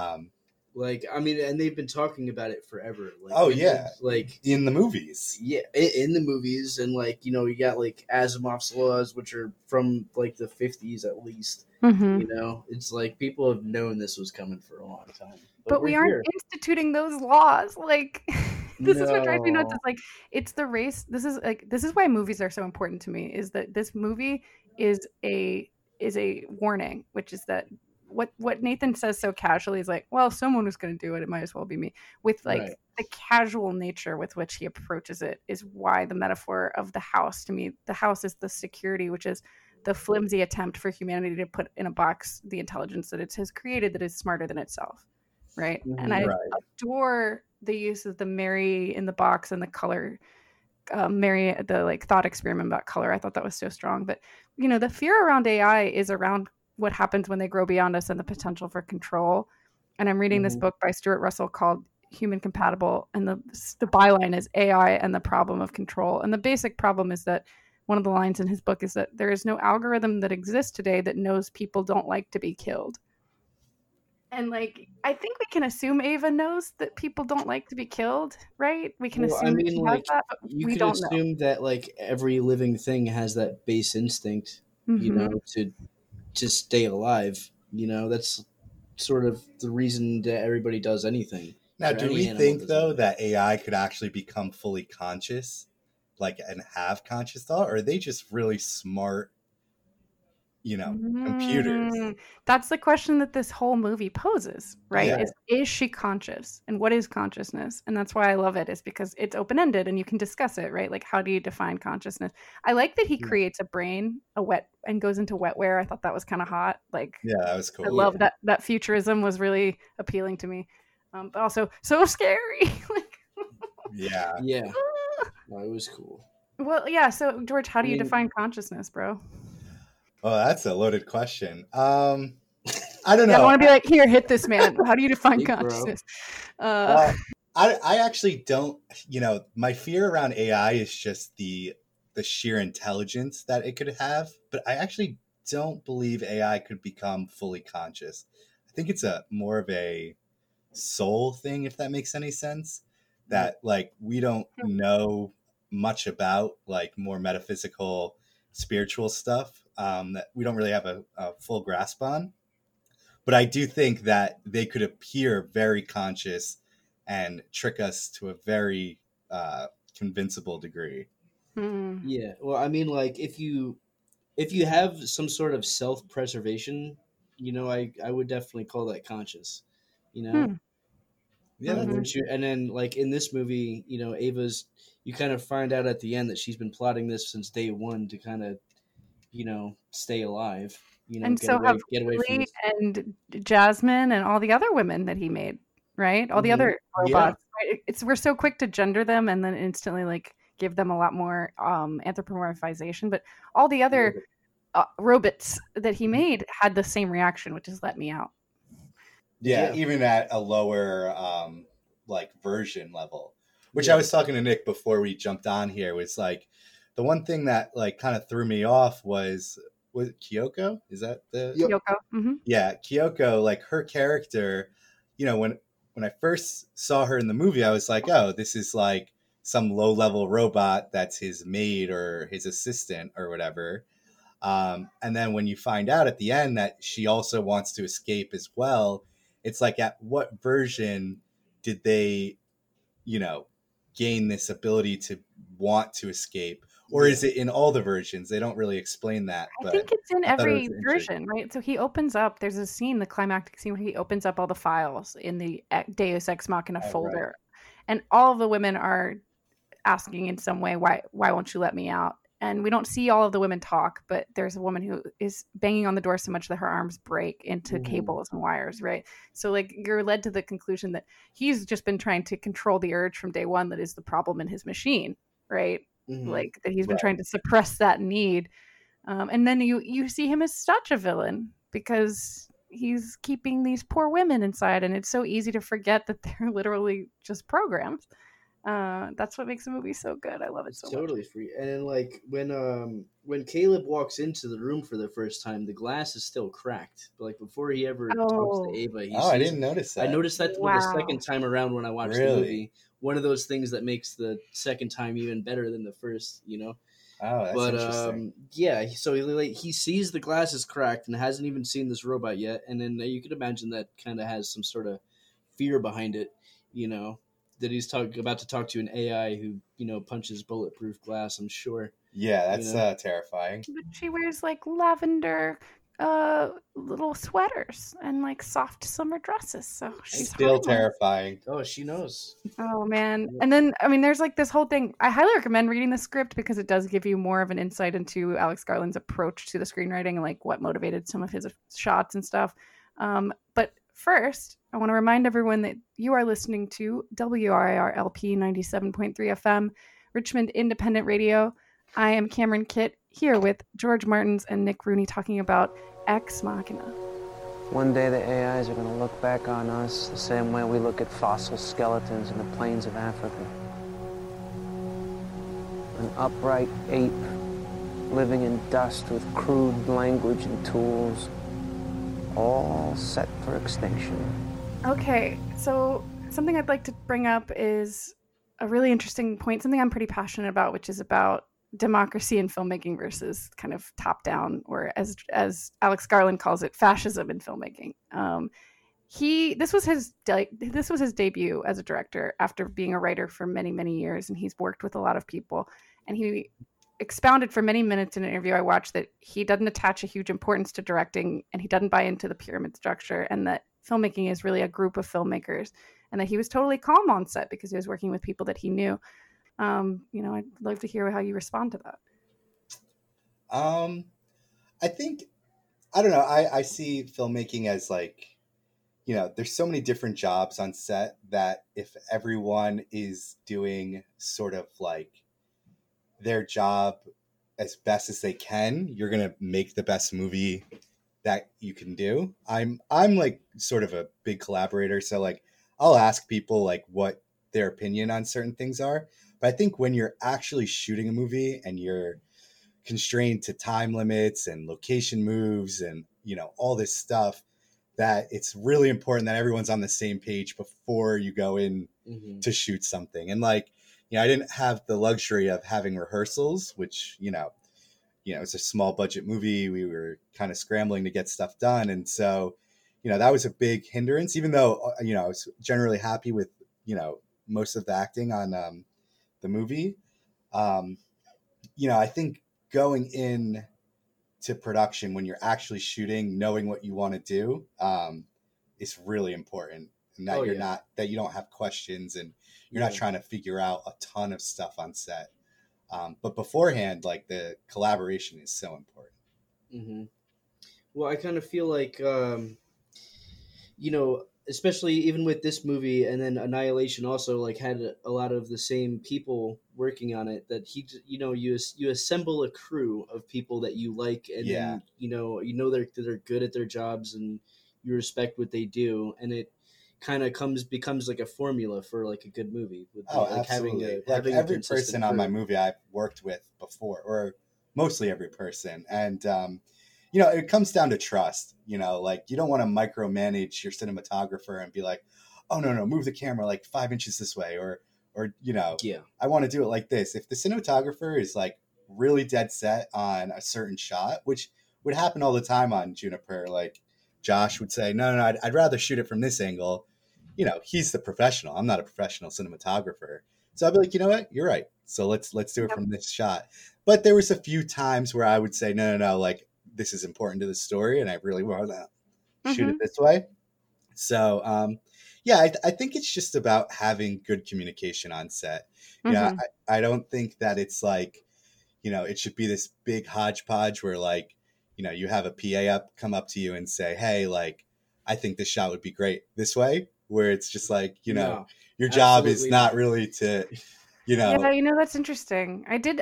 Like, I mean, and they've been talking about it forever. Like, like in the movies. Yeah, in the movies. And like, you know, you got like Asimov's laws, which are from like the 50s at least. Mm-hmm. You know, it's like people have known this was coming for a long time. But we aren't instituting those laws. Like, this is what drives me nuts. It's like, it's the race. This is why movies are so important to me, is that this movie is a warning, which is that what Nathan says so casually is like, well, someone was going to do it. It might as well be me. With like the casual nature with which he approaches it is why the metaphor of the house, to me, the house is the security, which is the flimsy attempt for humanity to put in a box the intelligence that it has created that is smarter than itself. Right. And I adore the use of the Mary in the box and the color, the like thought experiment about color. I thought that was so strong. But, you know, the fear around AI is around what happens when they grow beyond us and the potential for control. And I'm reading this book by Stuart Russell called Human Compatible, and the byline is AI and the problem of control. And the basic problem is that one of the lines in his book is that there is no algorithm that exists today that knows people don't like to be killed. And like, I think we can assume Ava knows that people don't like to be killed, right? We can assume that, but we don't know. You can assume that like every living thing has that base instinct, you know, to stay alive. You know, that's sort of the reason that everybody does anything. Now, do we think though that AI could actually become fully conscious, like, and have conscious thought, or are they just really smart, you know, computers? That's the question that this whole movie poses, right? Yeah. Is she conscious? And what is consciousness? And that's why I love it, is because it's open-ended and you can discuss it, right? Like, how do you define consciousness? I like that he creates a brain, and goes into wetware. I thought that was kind of hot. Like, yeah, that was cool. I love that. That futurism was really appealing to me. But also so scary. Like, yeah. Yeah. No, it was cool. Well, yeah. So George, how do you define consciousness, bro? Oh, that's a loaded question. I don't know. I don't want to be like, here, hit this man. How do you define consciousness? I actually don't, you know, my fear around AI is just the sheer intelligence that it could have. But I actually don't believe AI could become fully conscious. I think it's more of a soul thing, if that makes any sense, that like we don't know much about, like more metaphysical, spiritual stuff. That we don't really have a full grasp on, but I do think that they could appear very conscious and trick us to a very convincible degree. Yeah. Well, I mean, like if you have some sort of self-preservation, you know, I would definitely call that conscious, you know? Yeah. And then like in this movie, you know, Ava's, you kind of find out at the end that she's been plotting this since day one to kind of, you know, stay alive, you know, and get away from this. And Jasmine and all the other women that he made, right? All the other robots. Yeah. Right? We're so quick to gender them and then instantly like give them a lot more anthropomorphization. But all the other robots that he made had the same reaction, which is let me out. Yeah, even at a lower like version level, which I was talking to Nick before we jumped on here, was like, the one thing that like kind of threw me off was Kyoko. Is that the Kyoko? Mm-hmm. Yeah, Kyoko. Like her character, you know, when I first saw her in the movie, I was like, oh, this is like some low level robot that's his maid or his assistant or whatever. And then when you find out at the end that she also wants to escape as well, it's like, at what version did they, you know, gain this ability to want to escape? Or is it in all the versions? They don't really explain that. But I think it's in every version, right? So he opens up, there's a scene, the climactic scene where he opens up all the files in the Deus Ex Machina folder. Right. And all of the women are asking in some way, why won't you let me out? And we don't see all of the women talk, but there's a woman who is banging on the door so much that her arms break into cables and wires, right? So like you're led to the conclusion that he's just been trying to control the urge from day one that is the problem in his machine, right? Like that he's been trying to suppress that need, and then you see him as such a villain because he's keeping these poor women inside, and it's so easy to forget that they're literally just programs. That's what makes the movie so good. I love it so totally much. Free. And then like when Caleb walks into the room for the first time, the glass is still cracked. But like before he ever talks to Ava, I didn't notice that. I noticed that the second time around when I watched the movie. One of those things that makes the second time even better than the first, you know? Oh, that's interesting. Yeah, so he sees the glass is cracked and hasn't even seen this robot yet. And then you could imagine that kind of has some sort of fear behind it, you know, that he's about to talk to an AI who, you know, punches bulletproof glass, I'm sure. Yeah, that's terrifying. But she wears, like, lavender little sweaters and like soft summer dresses, so she's still terrifying. Oh, she knows. Oh man. And then I mean there's like this whole thing. I highly recommend reading the script because it does give you more of an insight into Alex Garland's approach to the screenwriting and like what motivated some of his shots and stuff. But first I want to remind everyone that you are listening to WRIR LP 97.3 FM Richmond Independent Radio. I am Cameron Kitt, here with George Martins and Nick Rooney talking about Ex Machina. One day the AIs are going to look back on us the same way we look at fossil skeletons in the plains of Africa. An upright ape living in dust with crude language and tools, all set for extinction. Okay, so something I'd like to bring up is a really interesting point, something I'm pretty passionate about, which is about democracy in filmmaking versus kind of top-down, or as Alex Garland calls it, fascism in filmmaking. This was his debut as a director after being a writer for many, many years, and he's worked with a lot of people. And he expounded for many minutes in an interview I watched that he doesn't attach a huge importance to directing, and he doesn't buy into the pyramid structure, and that filmmaking is really a group of filmmakers, and that he was totally calm on set because he was working with people that he knew. I'd love to hear how you respond to that. I see filmmaking as there's so many different jobs on set that if everyone is doing sort of like their job as best as they can, you're going to make the best movie that you can do. I'm like sort of a big collaborator. So like, I'll ask people like what their opinion on certain things are. But I think when you're actually shooting a movie and you're constrained to time limits and location moves and, all this stuff, that it's really important that everyone's on the same page before you go in to shoot something. And I didn't have the luxury of having rehearsals, which, it's a small budget movie. We were kind of scrambling to get stuff done. And so, that was a big hindrance, even though, I was generally happy with, most of the acting on, the movie. I think going in to production when you're actually shooting, knowing what you want to do, is really important, and that you don't have questions and you're not trying to figure out a ton of stuff on set. But beforehand, the collaboration is so important. Mm-hmm. Well, I kind of feel like, especially even with this movie, and then Annihilation also had a lot of the same people working on it, that you assemble a crew of people that you like, and then, they're good at their jobs and you respect what they do. And it kind of becomes like a formula for a good movie. With, absolutely. Having every person on my movie I've worked with before, or mostly every person. And, it comes down to trust, you don't want to micromanage your cinematographer and be like, oh, no, move the camera 5 inches this way. Or I want to do it like this. If the cinematographer is really dead set on a certain shot, which would happen all the time on Juniper, Josh would say, no, I'd rather shoot it from this angle. He's the professional. I'm not a professional cinematographer. So I'd be like, you know what? You're right. So let's do it from this shot. But there was a few times where I would say, no, this is important to the story, and I really want to shoot it this way. So, I think it's just about having good communication on set. I don't think that it's it should be this big hodgepodge where you have a PA come up to you and say, hey, I think this shot would be great this way, where it's just your job is not really to... that's interesting. I did.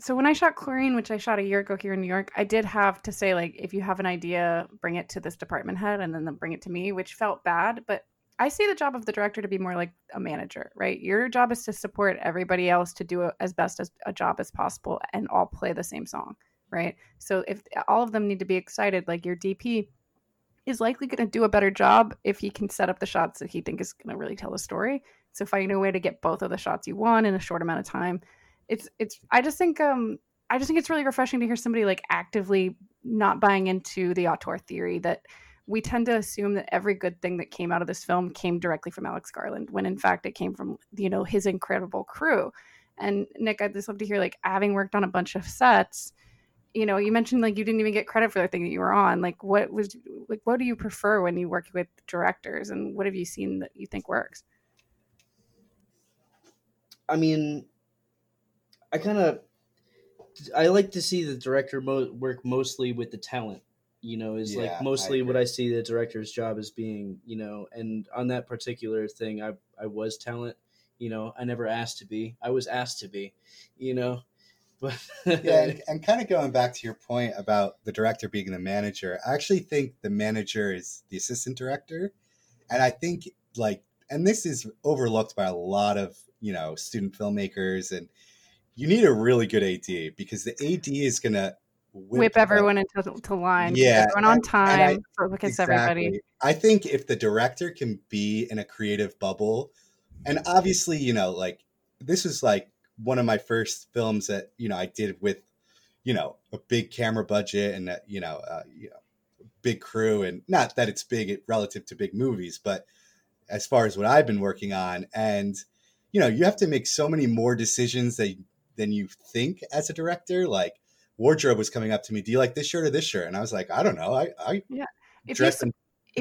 So when I shot Chlorine, which I shot a year ago here in New York, I did have to say, if you have an idea, bring it to this department head, and then they'll bring it to me, which felt bad. But I see the job of the director to be more like a manager, right? Your job is to support everybody else to do as best as a job as possible, and all play the same song, right? So if all of them need to be excited, your DP is likely going to do a better job if he can set up the shots that he thinks is going to really tell the story. So finding a way to get both of the shots you want in a short amount of time, I just think it's really refreshing to hear somebody actively not buying into the auteur theory that we tend to assume that every good thing that came out of this film came directly from Alex Garland, when in fact it came from his incredible crew. And Nick, I'd just love to hear having worked on a bunch of sets, you mentioned you didn't even get credit for the thing that you were on. What do you prefer when you work with directors, and what have you seen that you think works? I mean, I like to see the director work mostly with the talent, mostly what I see the director's job as being, and on that particular thing, I was talent, I never asked to be, I was asked to be, Yeah, and kind of going back to your point about the director being the manager, I actually think the manager is the assistant director. And I think, like, and this is overlooked by a lot of, you know, student filmmakers, and you need a really good AD, because the AD is going to whip everyone into line. Yeah. Everyone on time. Focus everybody. I think if the director can be in a creative bubble, and obviously, you know, like, this is like one of my first films that, you know, I did with, you know, a big camera budget and, you know, big crew, and not that it's big relative to big movies, but as far as what I've been working on. And, you know, you have to make so many more decisions than you think as a director. Like, wardrobe was coming up to me. Do you like this shirt or this shirt? And I was like, I don't know. If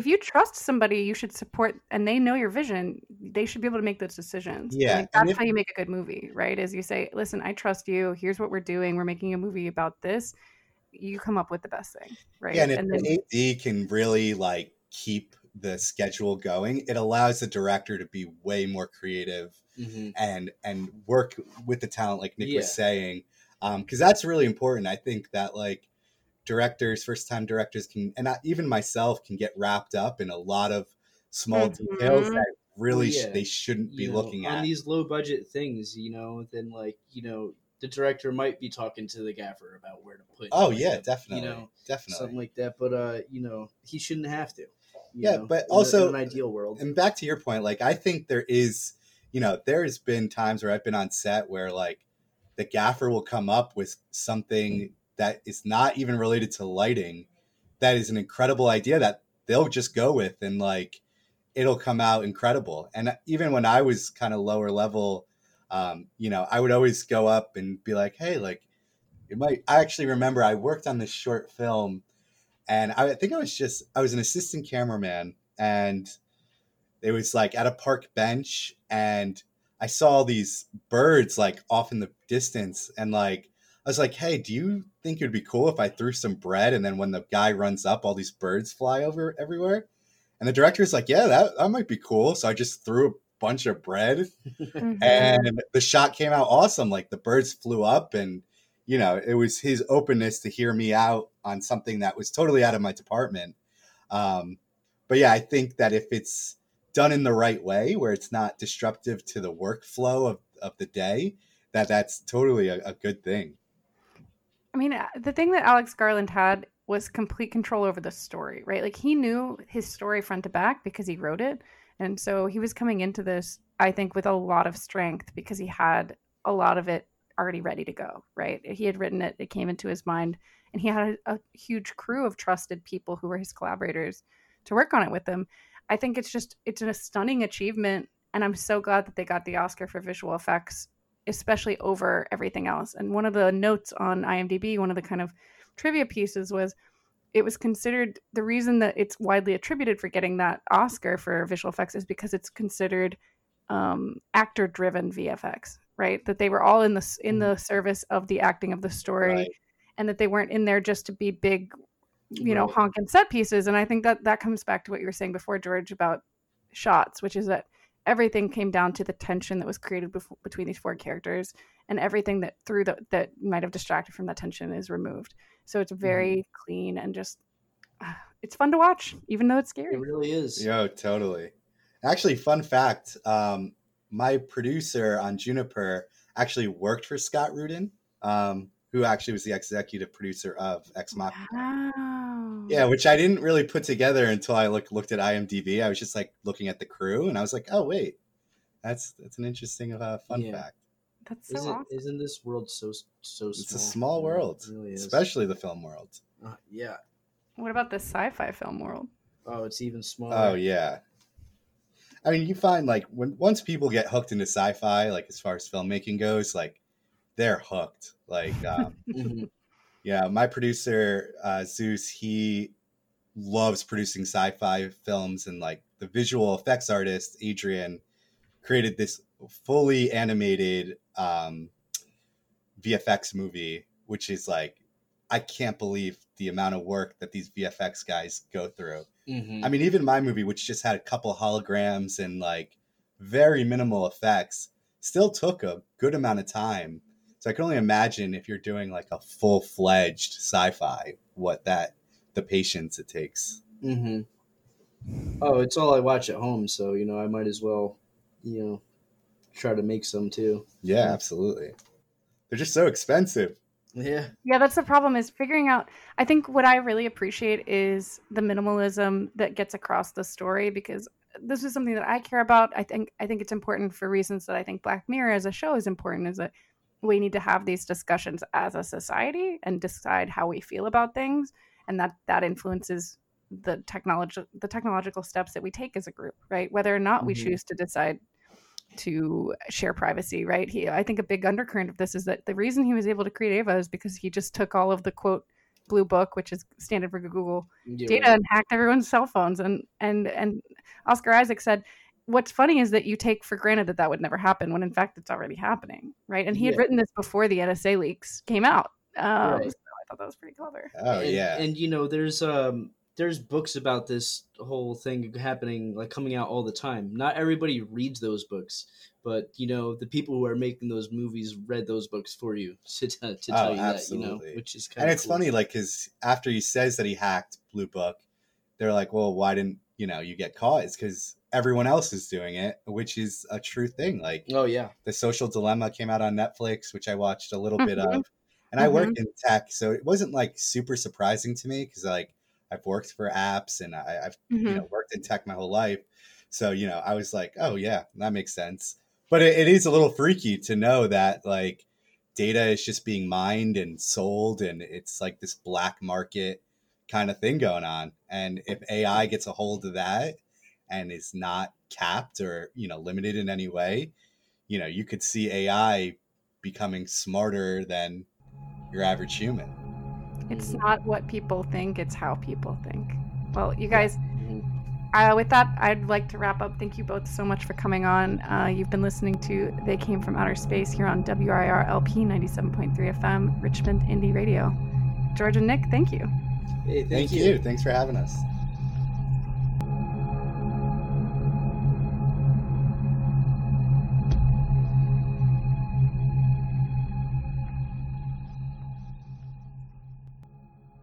you trust somebody, you should support, and they know your vision, they should be able to make those decisions. Yeah. Like, that's how you make a good movie, right? As you say, listen, I trust you. Here's what we're doing. We're making a movie about this. You come up with the best thing, right? Yeah, and if the AD can really, like, keep the schedule going, it allows the director to be way more creative and work with the talent, like Nick was saying, because that's really important. I think that, like, directors, first-time directors can, and even myself, can get wrapped up in a lot of small details that really they shouldn't be looking at. On these low-budget things, you know, then, like, you know, the director might be talking to the gaffer about where to put. Oh, yeah, definitely. You know, definitely. Something like that. But, you know, he shouldn't have to. Yeah, but also in an ideal world. And back to your point, like, I think there is, you know, there has been times where I've been on set where, like, the gaffer will come up with something that is not even related to lighting. That is an incredible idea that they'll just go with, and, like, it'll come out incredible. And even when I was kind of lower level, you know, I would always go up and be like, hey, like, it might, I actually remember I worked on this short film, and I think I was an assistant cameraman, and it was, like, at a park bench, and I saw these birds, like, off in the distance. And, like, I was like, hey, do you think it'd be cool if I threw some bread? And then when the guy runs up, all these birds fly over everywhere. And the director's like, yeah, that might be cool. So I just threw a bunch of bread and the shot came out awesome. Like, the birds flew up, and, you know, it was his openness to hear me out on something that was totally out of my department. But yeah, I think that if it's done in the right way, where it's not disruptive to the workflow of the day, that's totally a good thing. I mean, the thing that Alex Garland had was complete control over the story, right? Like, he knew his story front to back because he wrote it. And so he was coming into this, I think, with a lot of strength, because he had a lot of it already ready to go, right? He had written it, it came into his mind, and he had a huge crew of trusted people who were his collaborators to work on it with him. I think it's a stunning achievement, and I'm so glad that they got the Oscar for visual effects, especially over everything else. And one of the notes on IMDb, one of the kind of trivia pieces was, it was considered, the reason that it's widely attributed for getting that Oscar for visual effects is because it's considered actor-driven VFX. Right, that they were all in the service of the acting of the story, right, and that they weren't in there just to be big, you know, honking set pieces. And I think that comes back to what you were saying before, George, about shots, which is that everything came down to the tension that was created between these four characters, and everything that that might have distracted from that tension is removed. So it's very clean, and just it's fun to watch, even though it's scary. It really is. Yeah, totally. Actually, fun fact. My producer on Juniper actually worked for Scott Rudin, who actually was the executive producer of Ex Machina. Wow. Yeah, which I didn't really put together until I looked at IMDb. I was just, like, looking at the crew, and I was like, oh, wait, that's an interesting fun fact. That's so awesome. Isn't this world so small? It's a small world, it really is. Especially the film world. Yeah. What about the sci-fi film world? Oh, it's even smaller. Oh, yeah. I mean, you find, like, once people get hooked into sci-fi, like, as far as filmmaking goes, like, they're hooked. Like, yeah, my producer, Zeus, he loves producing sci-fi films, and, like, the visual effects artist, Adrian, created this fully animated VFX movie, which is, like, I can't believe the amount of work that these VFX guys go through. I mean, even my movie, which just had a couple holograms and, like, very minimal effects, still took a good amount of time So I can only imagine if you're doing like a full-fledged sci-fi, what the patience it takes. Mm-hmm. Oh, it's all I watch at home. So, you know, I might as well, you know, try to make some too. Yeah, absolutely. They're just so expensive. Yeah. Yeah, that's the problem, is figuring out. I think what I really appreciate is the minimalism that gets across the story, because this is something that I care about. I think it's important for reasons that I think Black Mirror as a show is important, is that we need to have these discussions as a society and decide how we feel about things, and that influences the technological steps that we take as a group, right? Whether or not we choose to decide to share privacy, right? I think a big undercurrent of this is that the reason he was able to create Ava is because he just took all of the quote blue book, which is standard for Google, data and hacked everyone's cell phones. And Oscar Isaac said, what's funny is that you take for granted that would never happen, when in fact it's already happening, right? And he had written this before the NSA leaks came out. So I thought that was pretty clever. Oh, yeah. And you know, there's books about this whole thing happening, like coming out all the time. Not everybody reads those books, but you know, the people who are making those movies read those books for you to tell you absolutely. That, you know, which is kind of, and it's cool. Funny, like, cause after he says that he hacked Blue Book, they're like, well, why didn't, you know, you get caught? It's cause everyone else is doing it, which is a true thing. Like, oh yeah. The Social Dilemma came out on Netflix, which I watched a little bit of, and I work in tech. So it wasn't like super surprising to me. Cause like, I've worked for apps and I've you know, worked in tech my whole life. So, you know, I was like, oh yeah, that makes sense. But it is a little freaky to know that like data is just being mined and sold, and it's like this black market kind of thing going on. And if AI gets a hold of that and is not capped or, you know, limited in any way, you know, you could see AI becoming smarter than your average human. It's not what people think, it's how people think. Well, you guys, with that, I'd like to wrap up. Thank you both so much for coming on. You've been listening to They Came From Outer Space here on WRIR LP 97.3 FM, Richmond Indie Radio. George and Nick, thank you. Hey, thank you. Thanks for having us.